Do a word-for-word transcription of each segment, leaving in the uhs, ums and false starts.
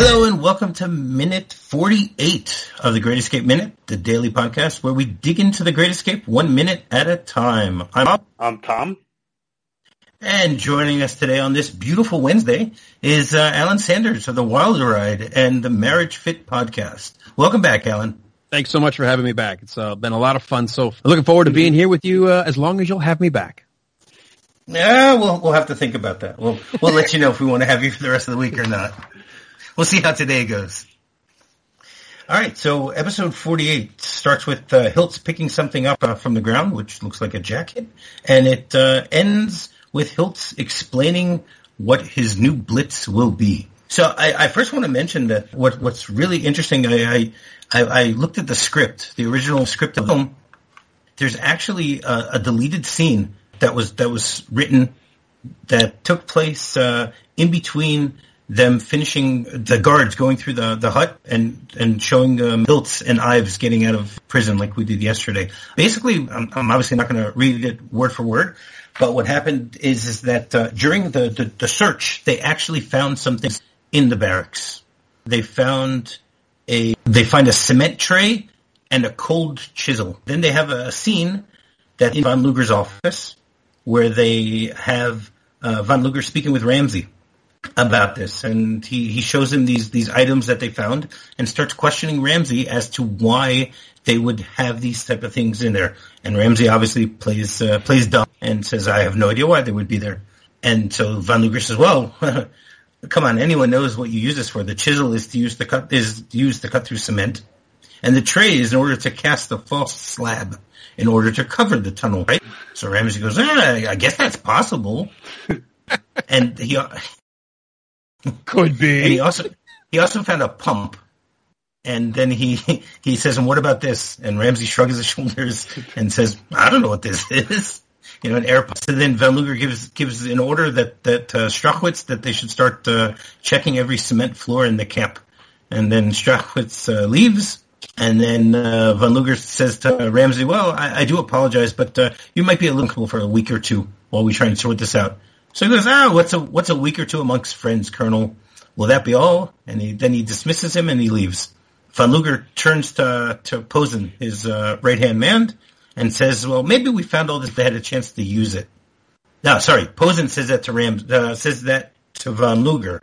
Hello and welcome to Minute forty-eight of the Great Escape Minute, the daily podcast where we dig into the Great Escape one minute at a time. I'm Bob. I'm Tom. And joining us today on this beautiful Wednesday is uh, Alan Sanders of the Wilderide and the Marriage Fit Podcast. Welcome back, Alan. Thanks so much for having me back. It's uh, been a lot of fun, so I'm looking forward to being here with you uh, as long as you'll have me back. Yeah, we'll, we'll have to think about that. We'll, we'll let you know if we want to have you for the rest of the week or not. We'll see how today goes. All right, so episode forty-eight starts with uh, Hiltz picking something up uh, from the ground, which looks like a jacket, and it uh, ends with Hiltz explaining what his new blitz will be. So I, I first want to mention that what, what's really interesting, I, I, I looked at the script, the original script of the film. There's actually a, a deleted scene that was that was written that took place uh, in between them finishing the guards going through the, the hut and, and showing um, Hiltz and Ives getting out of prison like we did yesterday. Basically, I'm, I'm obviously not going to read it word for word, but what happened is, is that uh, during the, the, the search, they actually found some things in the barracks. They found a, they find a cement tray and a cold chisel. Then they have a scene that in Von Luger's office where they have uh, Von Luger speaking with Ramsey about this, and he, he shows him these, these items that they found and starts questioning Ramsey as to why they would have these type of things in there. And Ramsey obviously plays uh, plays dumb and says, I have no idea why they would be there. And so Von Luger says, well, come on, anyone knows what you use this for. The chisel is to use the cut is used to cut through cement, and the tray is in order to cast the false slab in order to cover the tunnel, right? So Ramsey goes, eh, I guess that's possible. and he... Could be. And he also he also found a pump, and then he he says, "And what about this?" And Ramsey shrugs his shoulders and says, "I don't know what this is." You know, an air pump. And then Von Luger gives gives an order that that uh, Strachwitz that they should start uh, checking every cement floor in the camp. And then Strachwitz uh, leaves, and then uh, Von Luger says to Ramsey, "Well, I, I do apologize, but uh, you might be a little for a week or two while we try and sort this out." So he goes, ah, what's a what's a week or two amongst friends, Colonel? Will that be all? And he, then he dismisses him and he leaves. Von Luger turns to to Posen, his uh, right-hand man, and says, well, maybe we found all this if they had a chance to use it. No, sorry, Posen says that to Ram, uh, says that to Von Luger.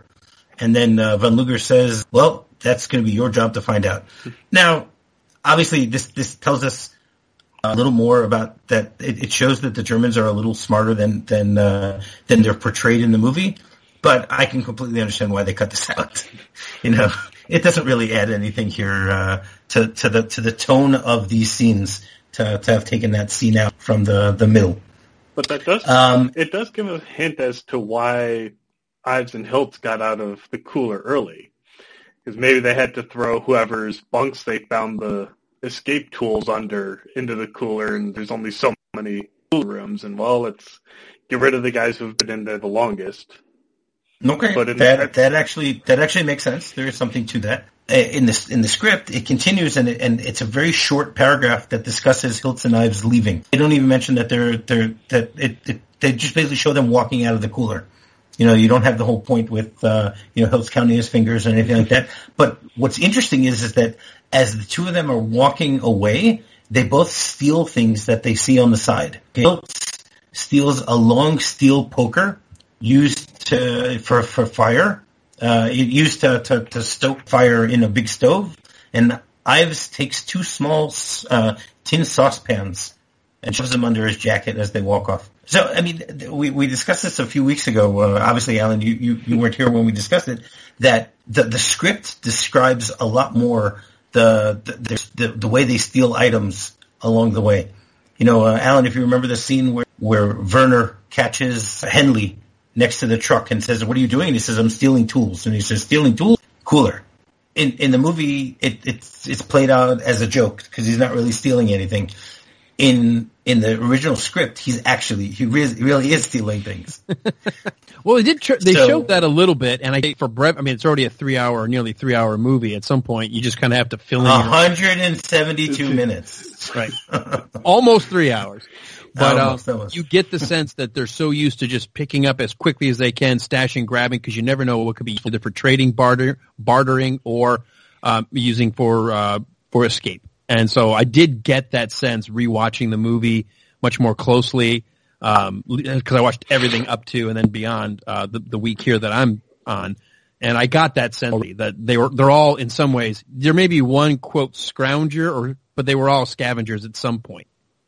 And then uh, Von Luger says, well, that's going to be your job to find out. Now, obviously, this, this tells us a little more about that. It shows that the Germans are a little smarter than than uh, than they're portrayed in the movie. But I can completely understand why they cut this out. You know, it doesn't really add anything here uh, to to the to the tone of these scenes to to have taken that scene out from the, the middle. But that does um, it does give a hint as to why Ives and Hiltz got out of the cooler early, because maybe they had to throw whoever's bunks they found the escape tools under into the cooler, and there's only so many cooler rooms, and well, let's get rid of the guys who've been in there the longest. Okay, but that, that that actually that actually makes sense. There is something to that. In this in the script, it continues, and it, and it's a very short paragraph that discusses Hiltz and Ives leaving. They don't even mention that they're they're that it, it they just basically show them walking out of the cooler. You know, you don't have the whole point with, uh, you know, Hiltz counting his fingers or anything like that. But what's interesting is, is that as the two of them are walking away, they both steal things that they see on the side. Okay? Hiltz steals a long steel poker used to, for, for fire, uh, used to, to, to stoke fire in a big stove. And Ives takes two small uh, tin saucepans and shoves them under his jacket as they walk off. So, I mean, we, we discussed this a few weeks ago. Uh, obviously, Alan, you, you, you weren't here when we discussed it, that the, the script describes a lot more the the, the the way they steal items along the way. You know, uh, Alan, if you remember the scene where, where Werner catches Henley next to the truck and says, what are you doing? And he says, I'm stealing tools. And he says, stealing tools? Cooler. In in the movie, it, it's it's played out as a joke because he's not really stealing anything. In in the original script, he's actually he really, really is stealing things. Well, they did. Tr- they so, showed that a little bit, and I think for brev, I mean, it's already a three-hour, nearly three-hour movie. At some point, you just kind of have to fill in. One hundred seventy-two your- minutes, right? Almost three hours. But Almost, um, you get the sense that they're so used to just picking up as quickly as they can, stashing, grabbing, because you never know what could be useful for trading, barter, bartering, or um, using for uh, for escape. And so I did get that sense rewatching the movie much more closely, because um, I watched everything up to and then beyond uh, the, the week here that I'm on. And I got that sense that they were, they're all in some ways, there may be one, quote, scrounger, or, but they were all scavengers at some point.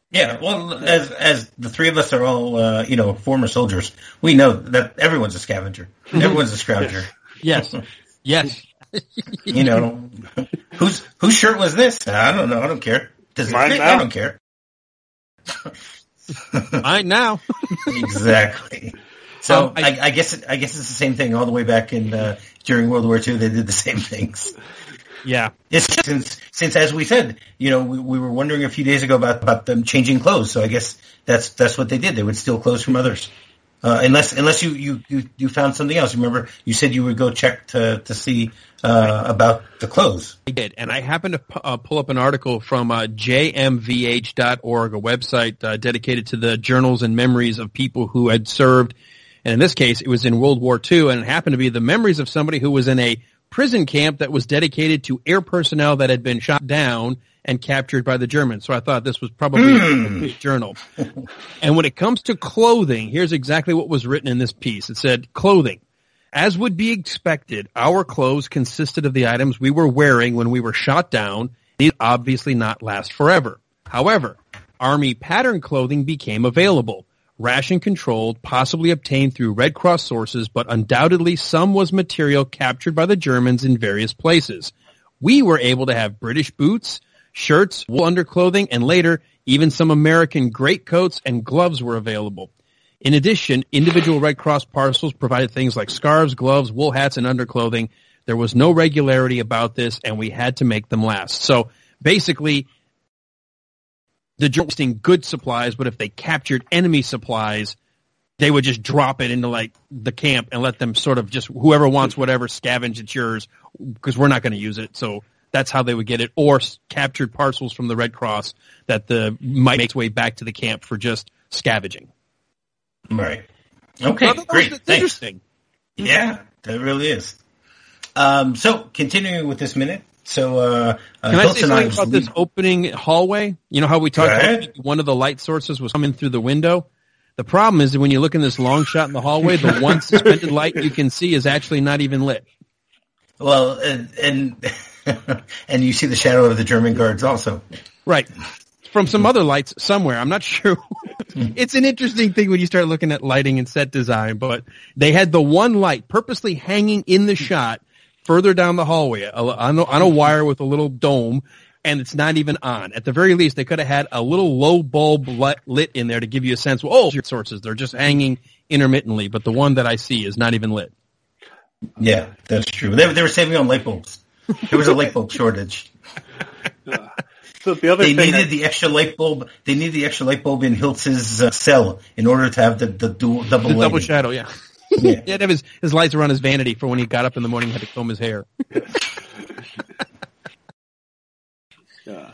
Yeah, well, as as the three of us are all, uh, you know, former soldiers, we know that everyone's a scavenger. Everyone's a scrounger. Yes, yes. You know, whose whose shirt was this? I don't know. I don't care. Does Mine it fit? Now. I don't care. Mine now. Exactly. So um, I, I, I guess it, I guess it's the same thing all the way back in uh, during World War Two. They did the same things. Yeah. It's since, since, as we said, you know, we, we were wondering a few days ago about, about them changing clothes. So I guess that's that's what they did. They would steal clothes from others. Uh, unless unless you, you, you, you found something else. Remember, you said you would go check to, to see uh, about the clothes. I did. And I happened to p- uh, pull up an article from uh, j m v h dot org, a website uh, dedicated to the journals and memories of people who had served. And in this case, it was in World War Two, and it happened to be the memories of somebody who was in a prison camp that was dedicated to air personnel that had been shot down and captured by the Germans. So I thought this was probably mm. a journal. And when it comes to clothing, here's exactly what was written in this piece. It said, clothing. As would be expected, our clothes consisted of the items we were wearing when we were shot down. These obviously not last forever. However, Army pattern clothing became available. Ration controlled, possibly obtained through Red Cross sources, but undoubtedly some was material captured by the Germans in various places. We were able to have British boots, shirts, wool underclothing, and later, even some American greatcoats and gloves were available. In addition, individual Red Cross parcels provided things like scarves, gloves, wool hats, and underclothing. There was no regularity about this, and we had to make them last. So basically, the Germans were good supplies, but if they captured enemy supplies, they would just drop it into like the camp and let them sort of just whoever wants whatever scavenge, it's yours, because we're not going to use it. So that's how they would get it, or captured parcels from the Red Cross that the might make its way back to the camp for just scavenging. Right. Okay. Well, great. That's interesting. Yeah, that really is. Um, so continuing with this minute. So, uh, uh, can I say something about this opening hallway? You know how we talked about one of the light sources was coming through the window? The problem is that when you look in this long shot in the hallway, the one suspended light you can see is actually not even lit. Well, and, and, and you see the shadow of the German guards also. Right. From some other lights somewhere. I'm not sure. It's an interesting thing when you start looking at lighting and set design, but they had the one light purposely hanging in the shot further down the hallway, on a, on a wire with a little dome, and it's not even on. At the very least, they could have had a little low bulb lit in there to give you a sense, well, oh, your sources, they're just hanging intermittently, but the one that I see is not even lit. Yeah, that's true. They, they were saving on light bulbs. There was a light bulb shortage. So the other they thing needed that... the extra light bulb. They needed the extra light bulb in Hiltz's uh, cell in order to have the, the dual, double the double shadow, yeah. Yeah, yeah his, his lights were on his vanity for when he got up in the morning and had to comb his hair. Yeah.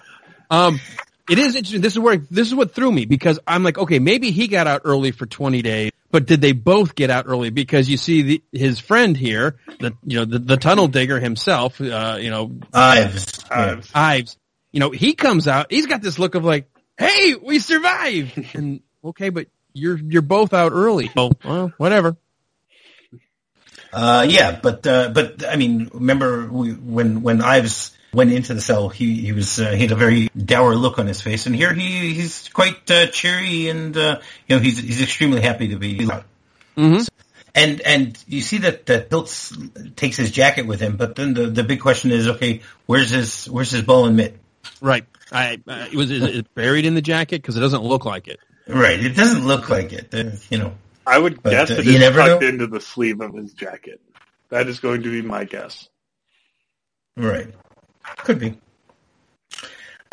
um, it is interesting. This is where this is what threw me, because I'm like, okay, maybe he got out early for twenty days, but did they both get out early? Because you see the, his friend here, the you know the, the tunnel digger himself, uh, you know, Ives, Ives, Ives, you know, he comes out. He's got this look of like, hey, we survived, and okay, but you're you're both out early. Oh, well, whatever. Uh, yeah, but, uh, but, I mean, remember we, when, when Ives went into the cell, he, he was, uh, he had a very dour look on his face, and here he, he's quite, uh, cheery and, uh, you know, he's, he's extremely happy to be out. Mm-hmm. So, and, and you see that, that Hiltz takes his jacket with him, but then the, the big question is, okay, where's his, where's his ball and mitt? Right. I, uh, it was, is it buried in the jacket? 'Cause it doesn't look like it. Right. It doesn't look like it, uh, you know. I would but, guess uh, it is tucked know? into the sleeve of his jacket. That is going to be my guess. Right. Could be.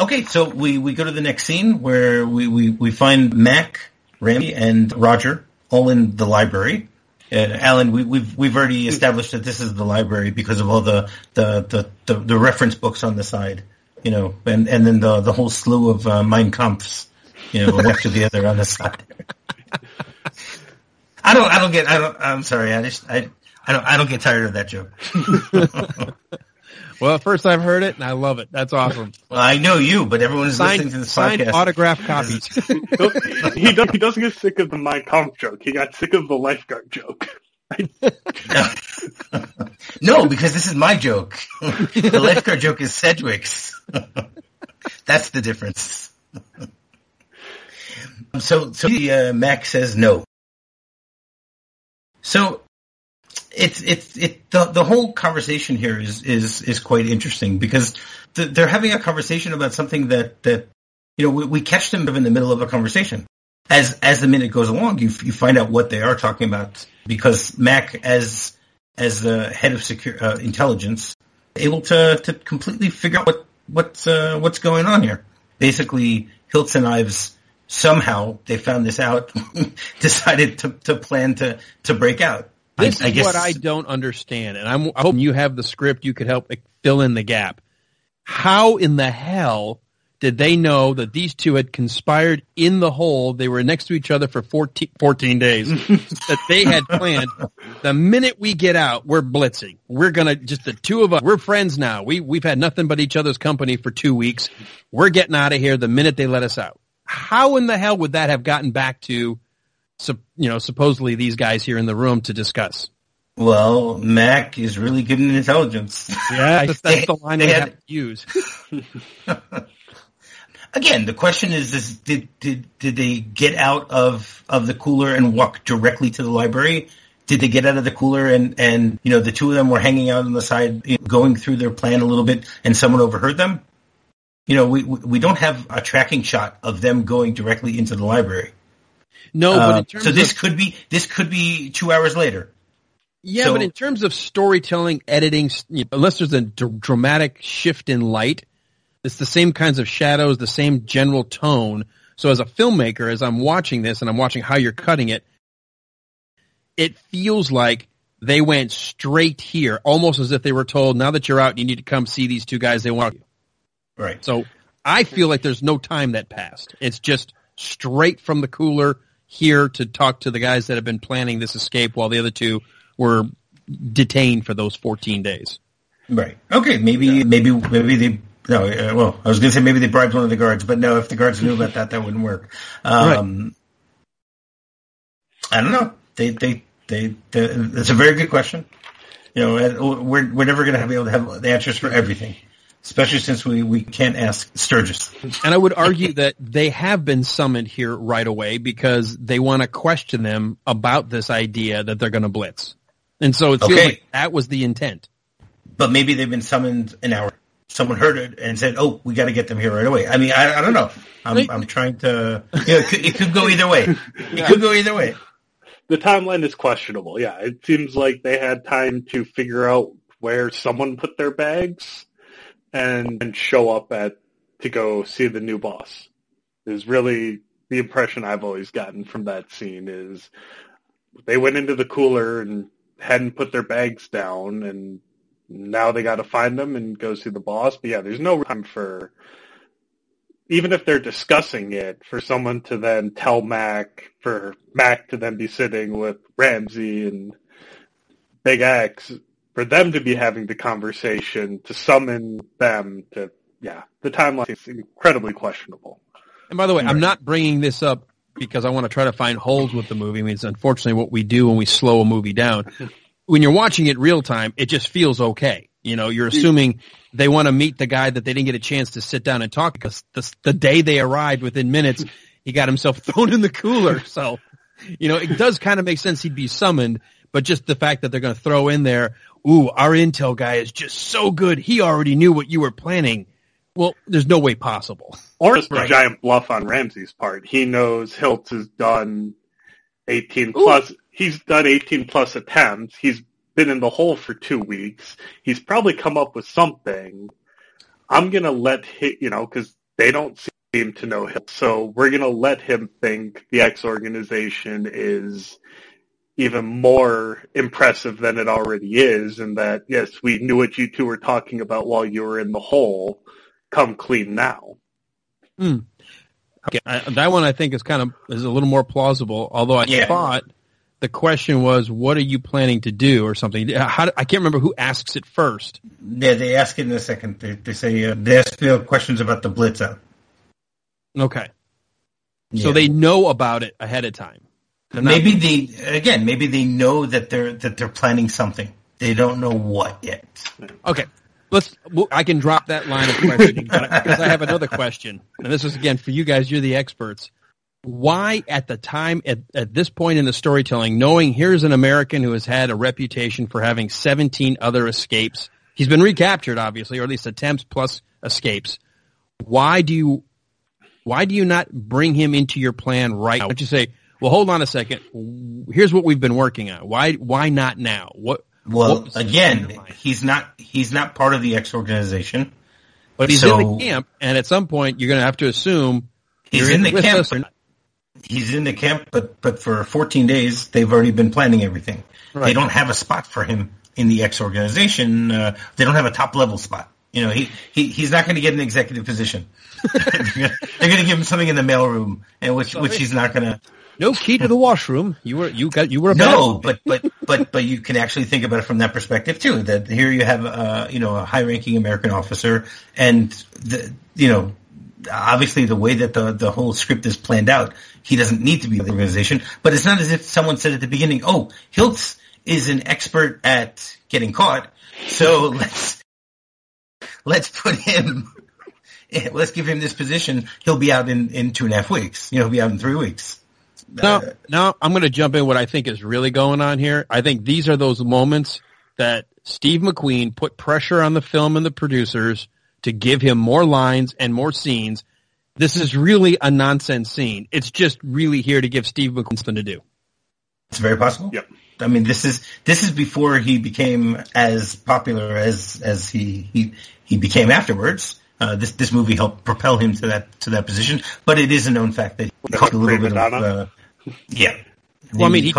Okay, so we, we go to the next scene where we, we, we find Mac, Ramsey, and Roger all in the library. And Alan, we, we've we've already established that this is the library because of all the the, the, the, the reference books on the side, you know, and, and then the, the whole slew of uh, Mein Kampfs you know, one to the other on the side. I don't. I don't get. I don't. I'm sorry. I just. I. I don't. I don't get tired of that joke. Well, first I've heard it, and I love it. That's awesome. Well, I know you, but everyone is signed, listening to this signed podcast. Signed autograph copies. he, does, he doesn't get sick of the Mein Kampf joke. He got sick of the lifeguard joke. No, because this is my joke. The lifeguard joke is Sedgwick's. That's the difference. So, so uh, Mac says no. So. It's it's it the the whole conversation here is is is quite interesting because th- they're having a conversation about something that, that you know we, we catch them in the middle of a conversation. As as the minute goes along, you you find out what they are talking about because Mac as as the head of secure uh, intelligence able to, to completely figure out what what's uh, what's going on here. Basically, Hiltz and Ives somehow they found this out, decided to, to plan to, to break out. This I, I is guess. What I don't understand, and I'm I hope you have the script. You could help like, fill in the gap. How in the hell did they know that these two had conspired in the hole? They were next to each other for fourteen, fourteen days that they had planned. The minute we get out, we're blitzing. We're going to just the two of us. We're friends now. We, we've had nothing but each other's company for two weeks. We're getting out of here the minute they let us out. How in the hell would that have gotten back to So, you know, supposedly these guys here in the room to discuss? Well, Mac is really good in intelligence. Yeah, that's, that's the line they had, have to use. Again, the question is, is did, did did they get out of, of the cooler and walk directly to the library? Did they get out of the cooler and, and, you know, the two of them were hanging out on the side, you know, going through their plan a little bit and someone overheard them? You know, we we don't have a tracking shot of them going directly into the library. No, but in terms uh, so this of, could be this could be two hours later. Yeah, so, but in terms of storytelling, editing, you know, unless there's a d- dramatic shift in light, it's the same kinds of shadows, the same general tone. So as a filmmaker, as I'm watching this and I'm watching how you're cutting it, it feels like they went straight here, almost as if they were told, "Now that you're out, you need to come see these two guys. They want you." Right. So I feel like there's no time that passed. It's just straight from the cooler here to talk to the guys that have been planning this escape while the other two were detained for those fourteen days. Right. Okay. Maybe, yeah. maybe, maybe they, no, uh, well, I was going to say maybe they bribed one of the guards, but no, if the guards knew about that, that wouldn't work. Um, right. I don't know. They, they, they, they, that's a very good question. You know, we're, we're never going to be able to have the answers for everything. Especially since we, we can't ask Sturgis. And I would argue that they have been summoned here right away because they want to question them about this idea that they're going to blitz. And so it feels okay. like that was the intent. But maybe they've been summoned an hour. Someone heard it and said, oh, we got to get them here right away. I mean, I, I don't know. I'm, I'm trying to you – know, it, it could go either way. It yeah. could go either way. The timeline is questionable, yeah. It seems like they had time to figure out where someone put their bags – And, and show up at to go see the new boss is really the impression I've always gotten from that scene is they went into the cooler and hadn't put their bags down and now they got to find them and go see the boss. But yeah, there's no time for, even if they're discussing it, for someone to then tell Mac, for Mac to then be sitting with Ramsey and Big Axe, for them to be having the conversation, to summon them to, yeah, the timeline is incredibly questionable. And by the way, right. I'm not bringing this up because I want to try to find holes with the movie. I mean, it's unfortunately what we do when we slow a movie down. When you're watching it real time, it just feels okay. You know, you're assuming they want to meet the guy that they didn't get a chance to sit down and talk because the, the day they arrived, within minutes, he got himself thrown in the cooler. So, you know, it does kind of make sense he'd be summoned, but just the fact that they're going to throw in there, ooh, our intel guy is just so good. He already knew what you were planning. Well, there's no way possible. Or just right. a giant bluff on Ramsey's part. He knows Hiltz has done eighteen ooh. plus. He's done eighteen plus attempts. He's been in the hole for two weeks. He's probably come up with something. I'm going to let him, you know, because they don't seem to know Hiltz. So we're going to let him think the X organization is even more impressive than it already is, and that, yes, we knew what you two were talking about while you were in the hole. Come clean now. Mm. Okay, I, that one I think is kind of is a little more plausible. Although I yeah. thought the question was, "What are you planning to do?" or something. How do, I can't remember who asks it first. Yeah, they ask it in a second. They, they say uh, they ask Phil questions about the blitz out. Okay, yeah. So they know about it ahead of time. Not, maybe they again. Maybe they know that they're that they're planning something. They don't know what yet. Okay. Let's. I can drop that line of questioning because I have another question, and this is again for you guys. You're the experts. Why, at the time, at, at this point in the storytelling, knowing here's an American who has had a reputation for having seventeen other escapes, he's been recaptured, obviously, or at least attempts plus escapes. Why do you, why do you not bring him into your plan right now? Don't you say, well, hold on a second. Here's what we've been working on. Why, why not now? What? Well, again, he's not he's not part of the X organization, but he's so, in the camp, and at some point you're going to have to assume he's in the camp. But, he's in the camp, but but for fourteen days they've already been planning everything. Right. They don't have a spot for him in the X organization. Uh, they don't have a top level spot. You know, he, he he's not going to get an executive position. They're going to give him something in the mailroom, and which Sorry. which he's not going to. No key to the washroom. You were you got you were a no, but, but but but you can actually think about it from that perspective too. That here you have uh you know a high-ranking American officer, and the you know obviously the way that the the whole script is planned out, he doesn't need to be in the organization. But it's not as if someone said at the beginning, "Oh, Hiltz is an expert at getting caught, so let's let's put him, let's give him this position. He'll be out in in two and a half weeks. You know, he'll be out in three weeks." Now, now I'm going to jump in what I think is really going on here. I think these are those moments that Steve McQueen put pressure on the film and the producers to give him more lines and more scenes. This is really a nonsense scene. It's just really here to give Steve McQueen something to do. It's very possible. Yep. I mean, this is this is before he became as popular as as he he, he became afterwards. Uh, this this movie helped propel him to that to that position, but it is a known fact that he caused a little bit of uh, yeah. Well, I mean, he,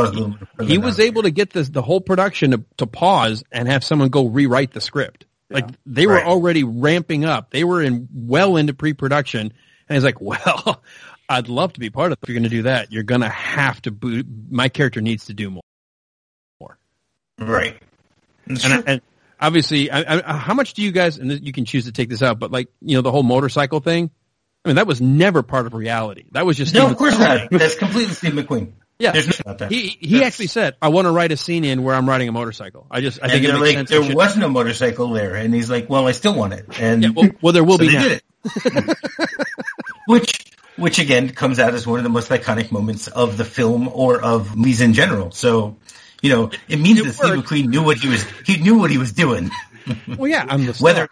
he, he was able to get this, the whole production to, to pause and have someone go rewrite the script. Like yeah, they were right. already ramping up; they were in well into pre-production, and he's like, "Well, I'd love to be part of it. If you're going to do that, you're going to have to boot. My character needs to do more." more. Right. And obviously, I, I, how much do you guys, and you can choose to take this out, but like, you know, the whole motorcycle thing, I mean, that was never part of reality. That was just... No, Steve of course McQueen. Not. That's completely Steve McQueen. Yeah. There's nothing about that. He, he That's... actually said, I want to write a scene in where I'm riding a motorcycle. I just, I and think it makes like, sense. There should... was no motorcycle there, and he's like, well, I still want it. And yeah, well, well, there will so be now. Did it. Which, which again, comes out as one of the most iconic moments of the film or of movies in general. So... You know, it means it that Steve McQueen knew what he was. He knew what he was doing. Well, yeah, I'm the whether.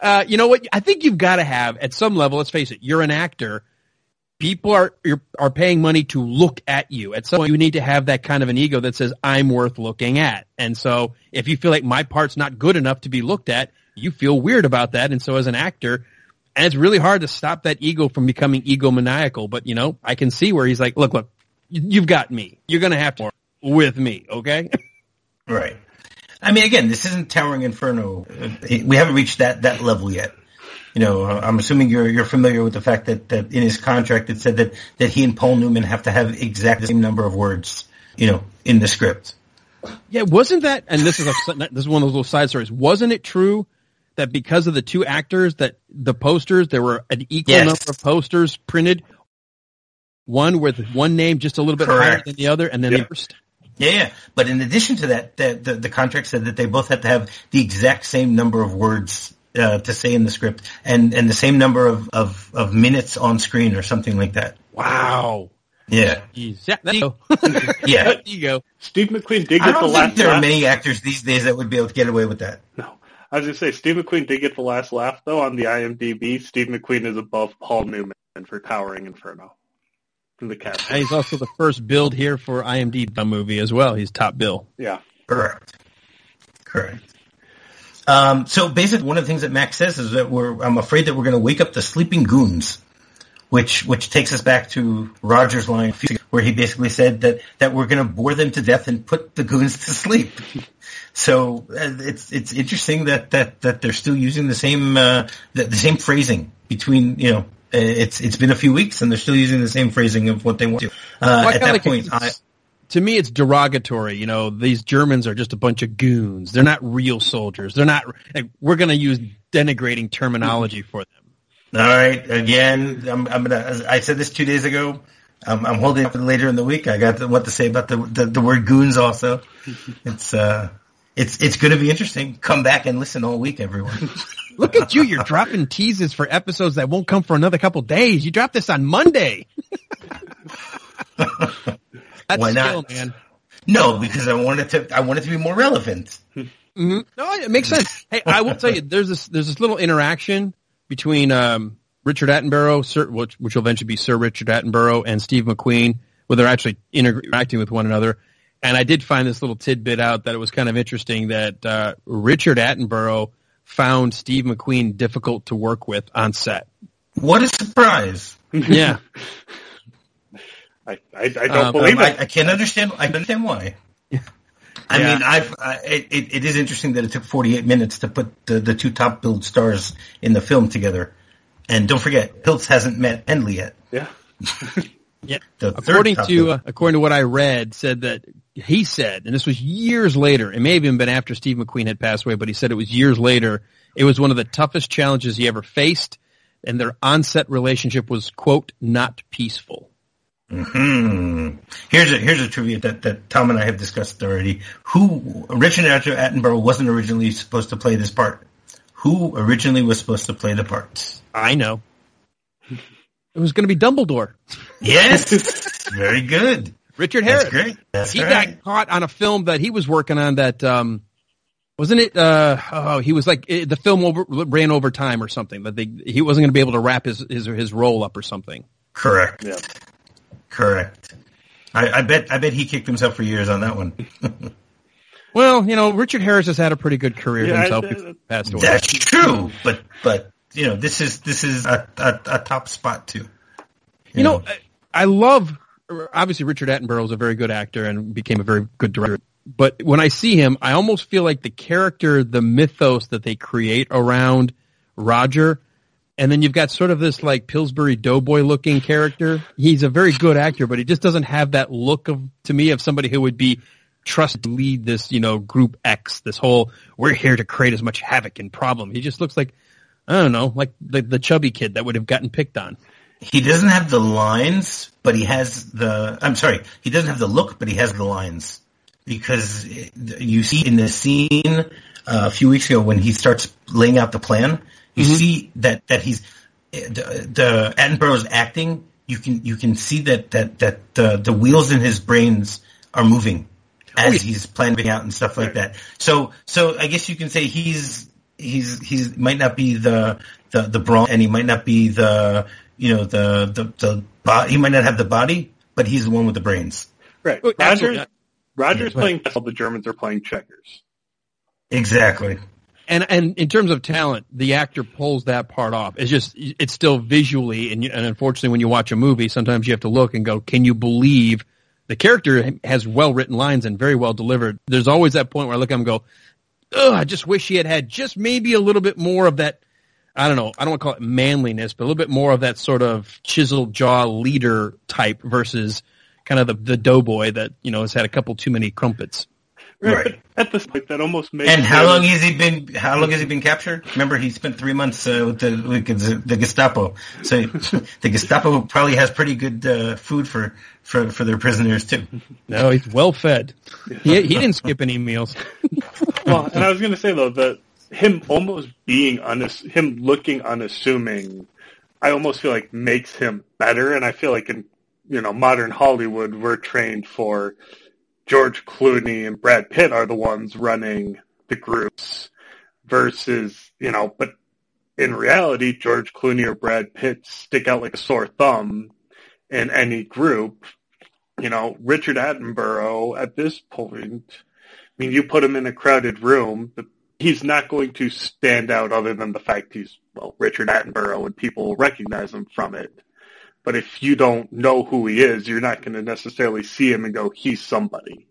uh, you know what? I think you've got to have at some level. Let's face it. You're an actor. People are you're, are paying money to look at you. At some point, you need to have that kind of an ego that says, "I'm worth looking at." And so, if you feel like my part's not good enough to be looked at, you feel weird about that. And so, as an actor. And it's really hard to stop that ego from becoming egomaniacal. But you know, I can see where he's like, "Look, look. You've got me. You're going to have to work with me, okay?" Right. I mean, again, this isn't Towering Inferno. We haven't reached that, that level yet. You know, I'm assuming you're you're familiar with the fact that, that in his contract it said that, that he and Paul Newman have to have exactly the same number of words, you know, in the script. Yeah, wasn't that – and this is, a, this is one of those little side stories. Wasn't it true that because of the two actors that the posters, there were an equal yes. number of posters printed – one with one name just a little bit Correct. higher than the other, and then yeah. the first. Yeah, yeah. But in addition to that, the, the, the contract said that they both had to have the exact same number of words uh, to say in the script, and, and the same number of, of, of minutes on screen or something like that. Wow. Yeah. Yeah. yeah. There you go. Steve McQueen did get the last laugh. I don't think there laugh. are many actors these days that would be able to get away with that. No. I was going to say, Steve McQueen did get the last laugh, though, on the IMDb. Steve McQueen is above Paul Newman for Towering Inferno. The captain. He's also the first build here for IMDb movie as well. He's top bill. Yeah. Correct. Correct. Um, so basically one of the things that Max says is that we're, I'm afraid that we're going to wake up the sleeping goons, which, which takes us back to Roger's line where he basically said that, that we're going to bore them to death and put the goons to sleep. So uh, it's, it's interesting that, that, that they're still using the same, uh, the, the same phrasing between, you know, it's it's been a few weeks and they're still using the same phrasing of what they want to. Uh, well, at that like point, I, to me, it's derogatory. You know, these Germans are just a bunch of goons. They're not real soldiers. They're not. Like, we're going to use denigrating terminology for them. All right. Again, I'm, I'm gonna. I said this two days ago. I'm, I'm holding up for later in the week. I got what to say about the the, the word goons. Also, it's uh, it's it's going to be interesting. Come back and listen all week, everyone. Look at you. You're dropping teases for episodes that won't come for another couple days. You dropped this on Monday. That's Why not? Skill, man. No, because I wanted to I wanted to be more relevant. Mm-hmm. No, it makes sense. Hey, I will tell you, there's this there's this little interaction between um, Richard Attenborough, Sir, which, which will eventually be Sir Richard Attenborough, and Steve McQueen, where they're actually interacting with one another. And I did find this little tidbit out that it was kind of interesting that uh, Richard Attenborough found Steve McQueen difficult to work with on set. What a surprise. Yeah. I, I, I don't um, believe um, it. I, I can't understand. I don't understand why. Yeah. I yeah. mean, I've, I, it, it is interesting that it took forty-eight minutes to put the, the two top billed stars in the film together. And don't forget, Piltz hasn't met Endley yet. Yeah. Yeah. According to uh, according to what I read, said that he said, and this was years later. It may have even been after Steve McQueen had passed away, but he said it was years later. It was one of the toughest challenges he ever faced, and their on-set relationship was, quote, not peaceful. Mm-hmm. Here's a here's a trivia that, that Tom and I have discussed already. Who Richard Attenborough wasn't originally supposed to play this part. Who originally was supposed to play the parts? I know. It was going to be Dumbledore. Yes. Very good. Richard Harris. That's great. That's he right. got caught on a film that he was working on that, um, wasn't it, uh, oh, he was like, it, the film over, ran over time or something, that they, he wasn't going to be able to wrap his, his, his role up or something. Correct. Yeah. Correct. I, I bet, I bet he kicked himself for years on that one. Well, you know, Richard Harris has had a pretty good career yeah, himself. I, I, passed away. That's true. But, but, you know, this is, this is a, a, a top spot too. You, you know, know I, I love, obviously, Richard Attenborough is a very good actor and became a very good director. But when I see him, I almost feel like the character, the mythos that they create around Roger, and then you've got sort of this like Pillsbury Doughboy-looking character. He's a very good actor, but he just doesn't have that look of, to me, of somebody who would be trusted to lead this, you know, Group X, this whole "we're here to create as much havoc and problem." He just looks like, I don't know, like the, the chubby kid that would have gotten picked on. He doesn't have the lines, but he has the, I'm sorry, he doesn't have the look, but he has the lines. Because you see in the scene uh, a few weeks ago when he starts laying out the plan, you mm-hmm. see that, that he's, the, the Attenborough's acting, you can you can see that, that, that the, the wheels in his brains are moving as oh, yeah. he's planning out and stuff like right. that. So so I guess you can say he's, he's, he's might not be the, the, the brawn, and he might not be the, you know, the, the, the, bo- he might not have the body, but he's the one with the brains. Right. Roger's, Roger's playing chess, the Germans are playing checkers. Exactly. And, and in terms of talent, the actor pulls that part off. It's just, it's still visually, and, you, and unfortunately when you watch a movie, sometimes you have to look and go, can you believe the character has well-written lines and very well delivered? There's always that point where I look at him and go, ugh, I just wish he had had just maybe a little bit more of that. I don't know. I don't want to call it manliness, but a little bit more of that sort of chiseled jaw leader type versus kind of the, the doughboy that, you know, has had a couple too many crumpets. Right. right. At this point, that almost made. And how long has he been? How long has he been captured? Remember, he spent three months uh, with, the, with the Gestapo. So the Gestapo probably has pretty good uh, food for, for, for their prisoners too. No, he's well fed. He he didn't skip any meals. Well, and I was going to say though that. Him almost being, unass- him looking unassuming, I almost feel like makes him better. And I feel like in, you know, modern Hollywood, we're trained for George Clooney and Brad Pitt are the ones running the groups versus, you know, but in reality, George Clooney or Brad Pitt stick out like a sore thumb in any group. You know, Richard Attenborough at this point, I mean, you put him in a crowded room, the he's not going to stand out other than the fact he's, well, Richard Attenborough and people will recognize him from it. But if you don't know who he is, you're not going to necessarily see him and go, he's somebody.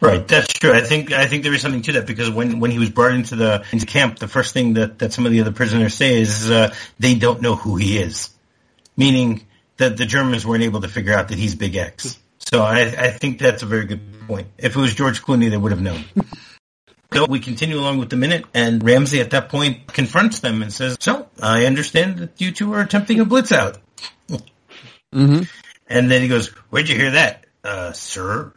Right, that's true. I think I think there is something to that, because when, when he was brought into the into camp, the first thing that, that some of the other prisoners say is uh, they don't know who he is, meaning that the Germans weren't able to figure out that he's Big X. So I, I think that's a very good point. If it was George Clooney, they would have known. So we continue along with the minute, and Ramsey at that point confronts them and says, "So, I understand that you two are attempting a blitz out." Mm-hmm. And then he goes, "Where'd you hear that, uh, sir?"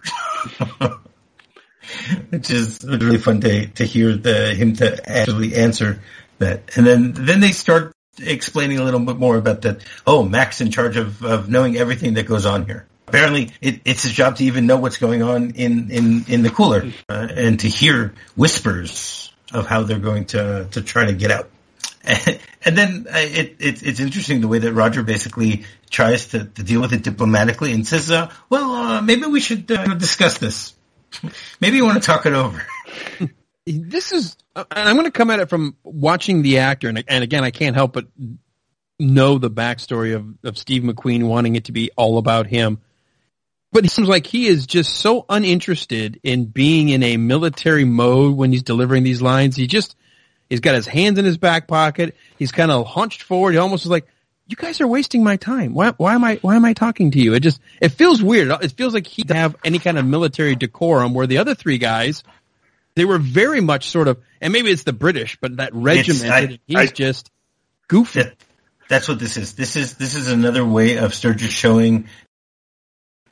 Which is really fun to to hear the him to actually answer that. And then then they start explaining a little bit more about that. Oh, Mac's in charge of, of knowing everything that goes on here. Apparently, it, it's his job to even know what's going on in, in, in the cooler uh, and to hear whispers of how they're going to, to try to get out. And, and then uh, it, it, it's interesting the way that Roger basically tries to, to deal with it diplomatically and says, uh, well, uh, maybe we should uh, discuss this. Maybe you want to talk it over. This is, and I'm going to come at it from watching the actor, and, and again, I can't help but know the backstory of, of Steve McQueen wanting it to be all about him. But it seems like he is just so uninterested in being in a military mode when he's delivering these lines. He just, he's got his hands in his back pocket. He's kind of hunched forward. He almost is like, you guys are wasting my time. Why, why am I, why am I talking to you? It just, it feels weird. It feels like he doesn't have any kind of military decorum, where the other three guys, they were very much sort of, and maybe it's the British, but that regimented, he's I, just goofy. That, that's what this is. This is, this is another way of Sturgis showing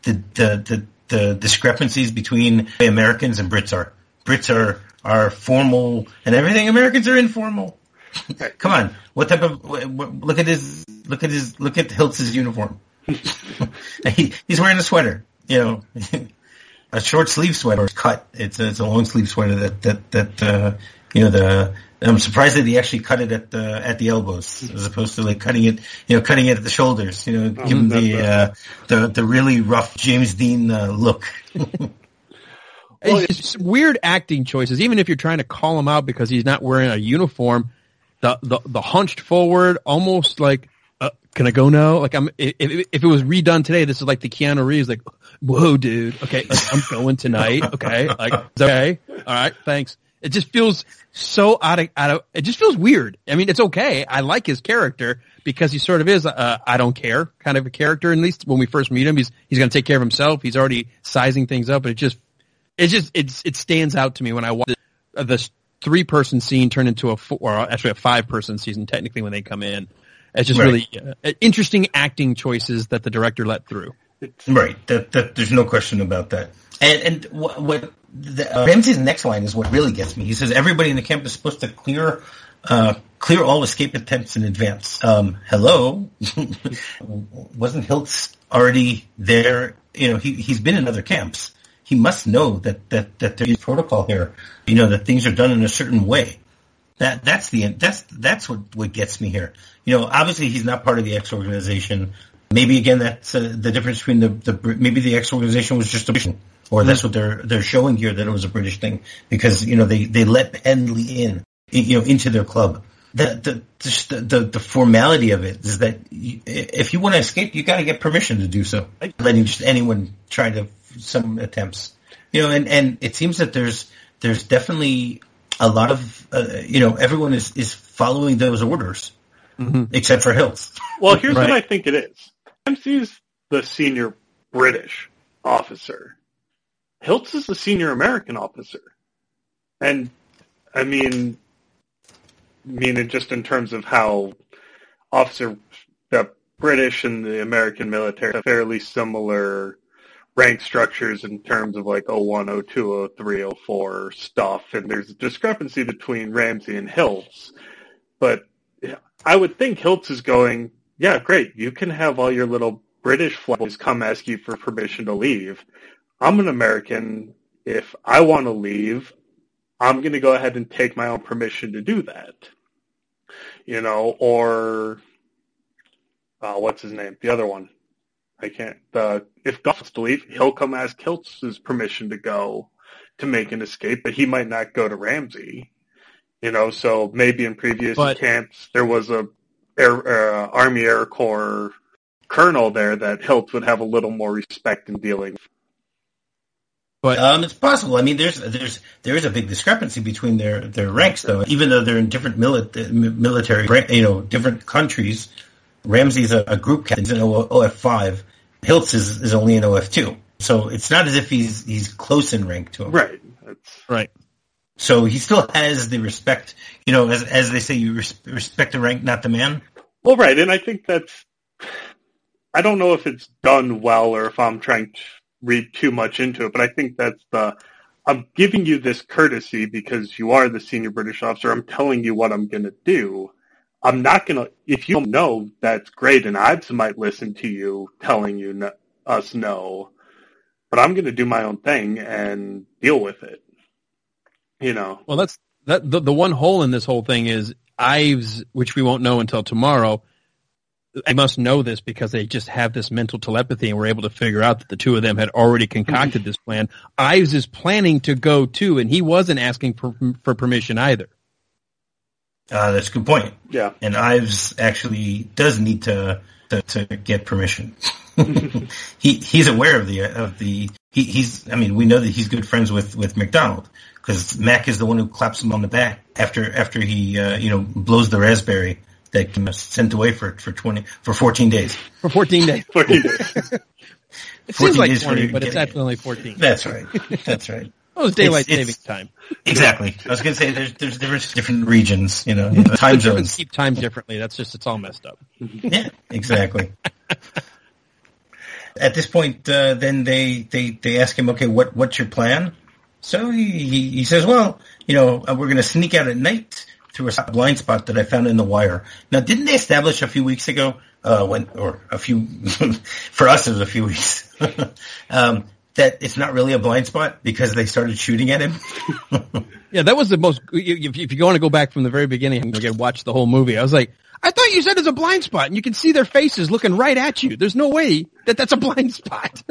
The, the the the discrepancies between Americans and Brits are. Brits are, are formal and everything. Americans are informal. Come on, what type of what, look at his look at his look at Hiltz's uniform. he, he's wearing a sweater, you know, a short sleeve sweater. It's cut. It's a, it's a long sleeve sweater that that that uh, you know the. I'm surprised that he actually cut it at the at the elbows, as opposed to like cutting it, you know, cutting it at the shoulders. You know, give him the uh, the the really rough James Dean uh, look. It's just weird acting choices. Even if you're trying to call him out because he's not wearing a uniform, the the, the hunched forward, almost like, uh, can I go now? Like I'm. If, if it was redone today, this is like the Keanu Reeves. Like, whoa, dude. Okay, like, I'm going tonight. Okay, like okay, all right, thanks. It just feels so out of, out of, it just feels weird. I mean, it's okay. I like his character because he sort of is a, I don't care kind of a character. At least when we first meet him, he's, he's going to take care of himself. He's already sizing things up. And it just, it just, it's, it stands out to me when I watch the, the three person scene turn into a four, or actually a five person season technically when they come in. It's just right. really uh, interesting acting choices that the director let through. Right. That, that, there's no question about that. And, and what, what the, uh, Ramsey's next line is what really gets me. He says, "Everybody in the camp is supposed to clear, uh, clear all escape attempts in advance." Um, hello, wasn't Hiltz already there? You know, he he's been in other camps. He must know that that that there is protocol here. You know, that things are done in a certain way. That that's the that's that's what what gets me here. You know, obviously he's not part of the X organization. Maybe again, that's uh, the difference between the the maybe the X organization was just a. Or that's what they're they're showing here, that it was a British thing, because you know they, they let Pendley in, you know, into their club. The the just the, the, the formality of it is that you, if you want to escape, you got to get permission to do so. Letting just anyone try to some attempts, you know, and, and it seems that there's there's definitely a lot of uh, you know everyone is, is following those orders, mm-hmm. except for Hills. Well, here's right. what I think it is. M C's the senior British officer. Hiltz is the senior American officer. And, I mean, I mean it just in terms of how officer, the British and the American military have fairly similar rank structures in terms of like oh one, oh two, oh three, oh four stuff. And there's a discrepancy between Ramsey and Hiltz. But I would think Hiltz is going, yeah, great, you can have all your little British flags come ask you for permission to leave. I'm an American. If I want to leave, I'm going to go ahead and take my own permission to do that. You know, or, uh, what's his name? The other one. I can't, uh, if Goff wants to leave, he'll come ask Hiltz's permission to go to make an escape, but he might not go to Ramsey. You know, so maybe in previous but, camps, there was a Air, uh, Army Air Corps colonel there that Hiltz would have a little more respect in dealing with. But um, it's possible. I mean, there's there's there is a big discrepancy between their, their ranks, though. Even though they're in different mili- military, you know, different countries. Ramsey's a, a group captain. He's in O F five. Hiltz is, is only in O F two. So it's not as if he's he's close in rank to him. Right. That's... Right. So he still has the respect. You know, as as they say, you res- respect the rank, not the man. Well, right, and I think that's. I don't know if it's done well or if I'm trying to read too much into it, but I think that's the, I'm giving you this courtesy because you are the senior British officer. I'm telling you what I'm going to do. I'm not going to, if you don't know, that's great, and I might listen to you telling you no, us no, but I'm going to do my own thing and deal with it, you know. Well, that's that. The, the one hole in this whole thing is Ives, which we won't know until tomorrow. They must know this because they just have this mental telepathy and were able to figure out that the two of them had already concocted this plan. Ives is planning to go too, and he wasn't asking for, for permission either. Uh, that's a good point. Yeah. And Ives actually does need to, to, to get permission. he, he's aware of the, of the, he, he's, I mean, we know that he's good friends with, with McDonald because Mac is the one who claps him on the back after, after he, uh, you know, blows the raspberry. That can be sent away for, for twenty for fourteen days. For fourteen days. fourteen days. It seems like twenty, but it's actually only fourteen. That's right. That's right. Oh, it's daylight it's, saving it's, time. Exactly. I was going to say there's there's different different regions, you know, time zones. Keep time differently. That's just it's all messed up. Yeah, exactly. At this point, uh, then they, they, they ask him, okay, what what's your plan? So he he, he says, well, you know, we're going to sneak out at night. Through a blind spot that I found in the wire. Now, didn't they establish a few weeks ago, uh, when, or a few, for us it was a few weeks, um, that it's not really a blind spot because they started shooting at him? Yeah, that was the most, if you want to go back from the very beginning and again, watch the whole movie, I was like, I thought you said it's a blind spot and you can see their faces looking right at you. There's no way that that's a blind spot.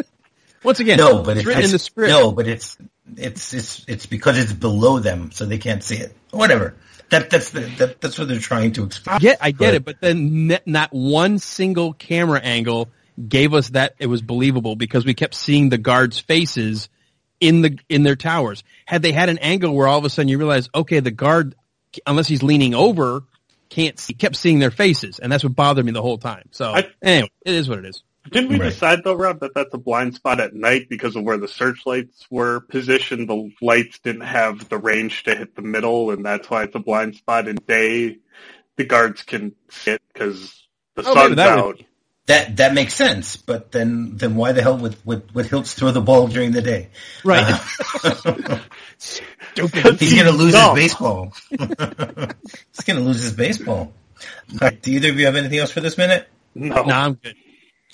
Once again, no, but it's written in the script. No, but it's, it's, it's, it's because it's below them so they can't see it. Whatever. That that's the, that, that's what they're trying to explain. Yeah, I get it, but then ne- not one single camera angle gave us that it was believable because we kept seeing the guards' faces in the in their towers. Had they had an angle where all of a sudden you realize, okay, the guard, unless he's leaning over, can't see, kept seeing their faces, and that's what bothered me the whole time. So I, anyway, it is what it is. Didn't we right. decide though, Rob, that that's a blind spot at night because of where the searchlights were positioned? The lights didn't have the range to hit the middle, and that's why it's a blind spot. In day, the guards can see it because the oh, sun's that out. Would... That that makes sense, but then then why the hell would would, would Hiltz throw the ball during the day? Right. Uh, Stupid. He's gonna lose no. his baseball. He's gonna lose his baseball. All right, do either of you have anything else for this minute? No, no, I'm good.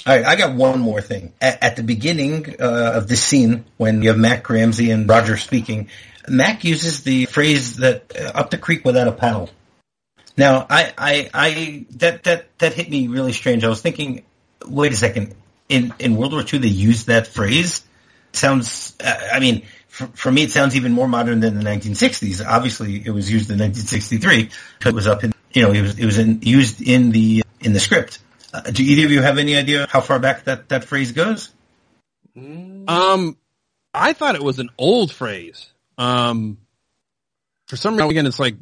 All right, I got one more thing. At, at the beginning uh, of this scene, when you have Mac Ramsey and Roger speaking, Mac uses the phrase that uh, "up the creek without a paddle." Now, I, I, I, that that that hit me really strange. I was thinking, wait a second, in in World War Two they used that phrase. It sounds, uh, I mean, for, for me it sounds even more modern than the nineteen sixties. Obviously, it was used in nineteen sixty-three. It was up in, you know, it was it was in, used in the in the script. Uh, do either of you have any idea how far back that, that phrase goes? Um, I thought it was an old phrase. Um, for some reason, again, it's like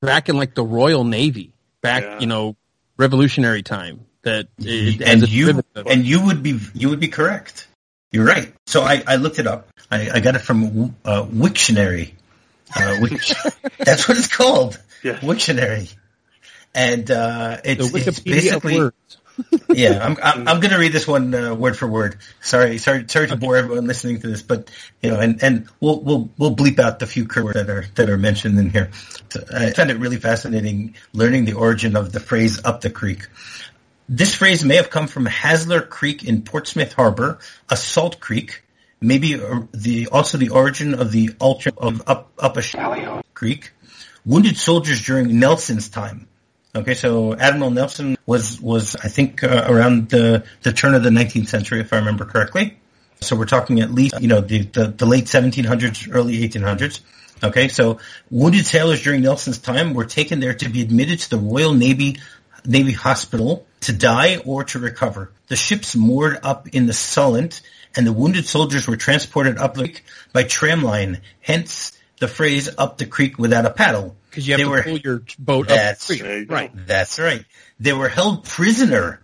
back in like the Royal Navy, back yeah. you know, Revolutionary time. That it, and you and you would be you would be correct. You're right. So I, I looked it up. I, I got it from uh, Wiktionary. Uh, which, that's what it's called. Yeah. Wiktionary. And uh, it's, it's basically, yeah. I'm I'm, I'm going to read this one uh, word for word. Sorry, sorry, sorry to okay. bore everyone listening to this, but you know, and, and we'll we'll we'll bleep out the few words that are that are mentioned in here. So I found it really fascinating learning the origin of the phrase "up the creek." This phrase may have come from Hasler Creek in Portsmouth Harbor, a salt creek, maybe the also the origin of the ultra of up up a shallow creek. Wounded soldiers during Nelson's time. Okay, so Admiral Nelson was, was I think, uh, around the, the turn of the nineteenth century, if I remember correctly. So we're talking at least, you know, the, the, the late seventeen hundreds, early eighteen hundreds. Okay, so wounded sailors during Nelson's time were taken there to be admitted to the Royal Navy Navy Hospital to die or to recover. The ships moored up in the Solent, and the wounded soldiers were transported up the creek by tramline, hence the phrase "up the creek without a paddle." Because you have they to were, pull your boat up the creek. Right. That's right. They were held prisoner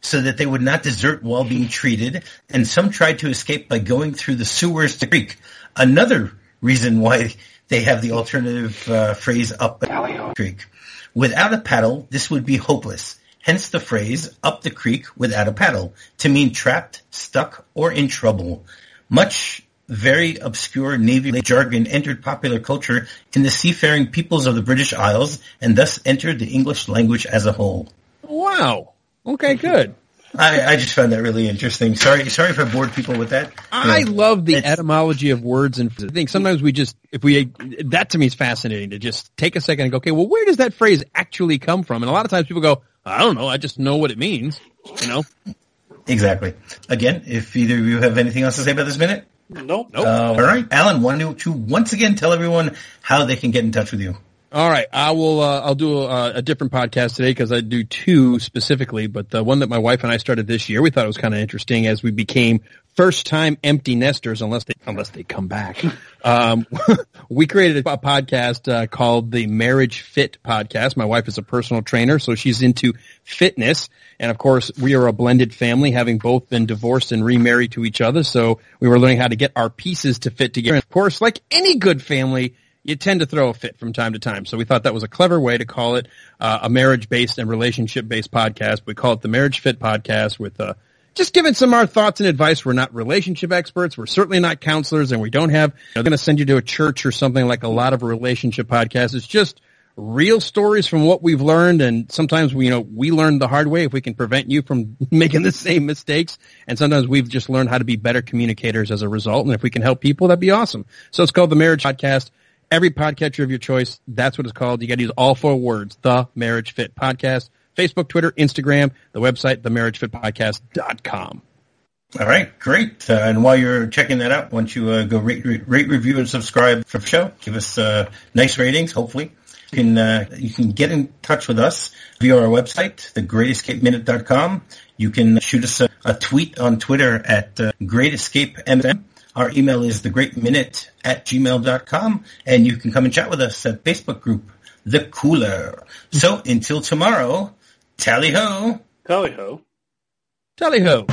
so that they would not desert while being treated, and some tried to escape by going through the sewers to the creek. Another reason why they have the alternative uh, phrase "up the creek." Without a paddle, this would be hopeless. Hence the phrase "up the creek without a paddle" to mean trapped, stuck, or in trouble. Much very obscure Navy jargon entered popular culture in the seafaring peoples of the British Isles and thus entered the English language as a whole. Wow. Okay, good. I, I just found that really interesting. Sorry sorry if I bored people with that. I yeah. love the it's, etymology of words. And I think sometimes we just, if we, that to me is fascinating to just take a second and go, okay, well, where does that phrase actually come from? And a lot of times people go, I don't know, I just know what it means, you know? Exactly. Again, if either of you have anything else to say about this minute? Nope. nope. Uh, all right. Alan, why don't you once again tell everyone how they can get in touch with you? All right. I will, uh, I'll do a, a different podcast today because I do two specifically, but the one that my wife and I started this year, we thought it was kind of interesting as we became first time empty nesters, unless they, unless they come back. Um, we created a podcast, uh, called the Marriage Fit Podcast. My wife is a personal trainer, so she's into fitness. And of course, we are a blended family, having both been divorced and remarried to each other. So we were learning how to get our pieces to fit together. And of course, like any good family, you tend to throw a fit from time to time. So we thought that was a clever way to call it uh, a marriage-based and relationship-based podcast. We call it the Marriage Fit Podcast with uh, just giving some of our thoughts and advice. We're not relationship experts. We're certainly not counselors, and we don't have you know, going to send you to a church or something like a lot of relationship podcasts. It's just real stories from what we've learned, and sometimes we, you know, we learn the hard way if we can prevent you from making the same mistakes, and sometimes we've just learned how to be better communicators as a result, and if we can help people, that'd be awesome. So it's called the Marriage Podcast. Every podcatcher of your choice, that's what it's called. You got to use all four words, The Marriage Fit Podcast, Facebook, Twitter, Instagram, the website, the marriage fit podcast dot com. All right, great. Uh, and while you're checking that out, once you uh, go rate, rate, rate, review, and subscribe for the show, give us uh, nice ratings, hopefully. You can, uh, you can get in touch with us via our website, the great escape minute dot com. You can shoot us a, a tweet on Twitter at uh, great escape M M. Our email is the great minute at gmail dot com, and you can come and chat with us at Facebook group, The Cooler. So until tomorrow, tally-ho. Tally-ho. Tally-ho.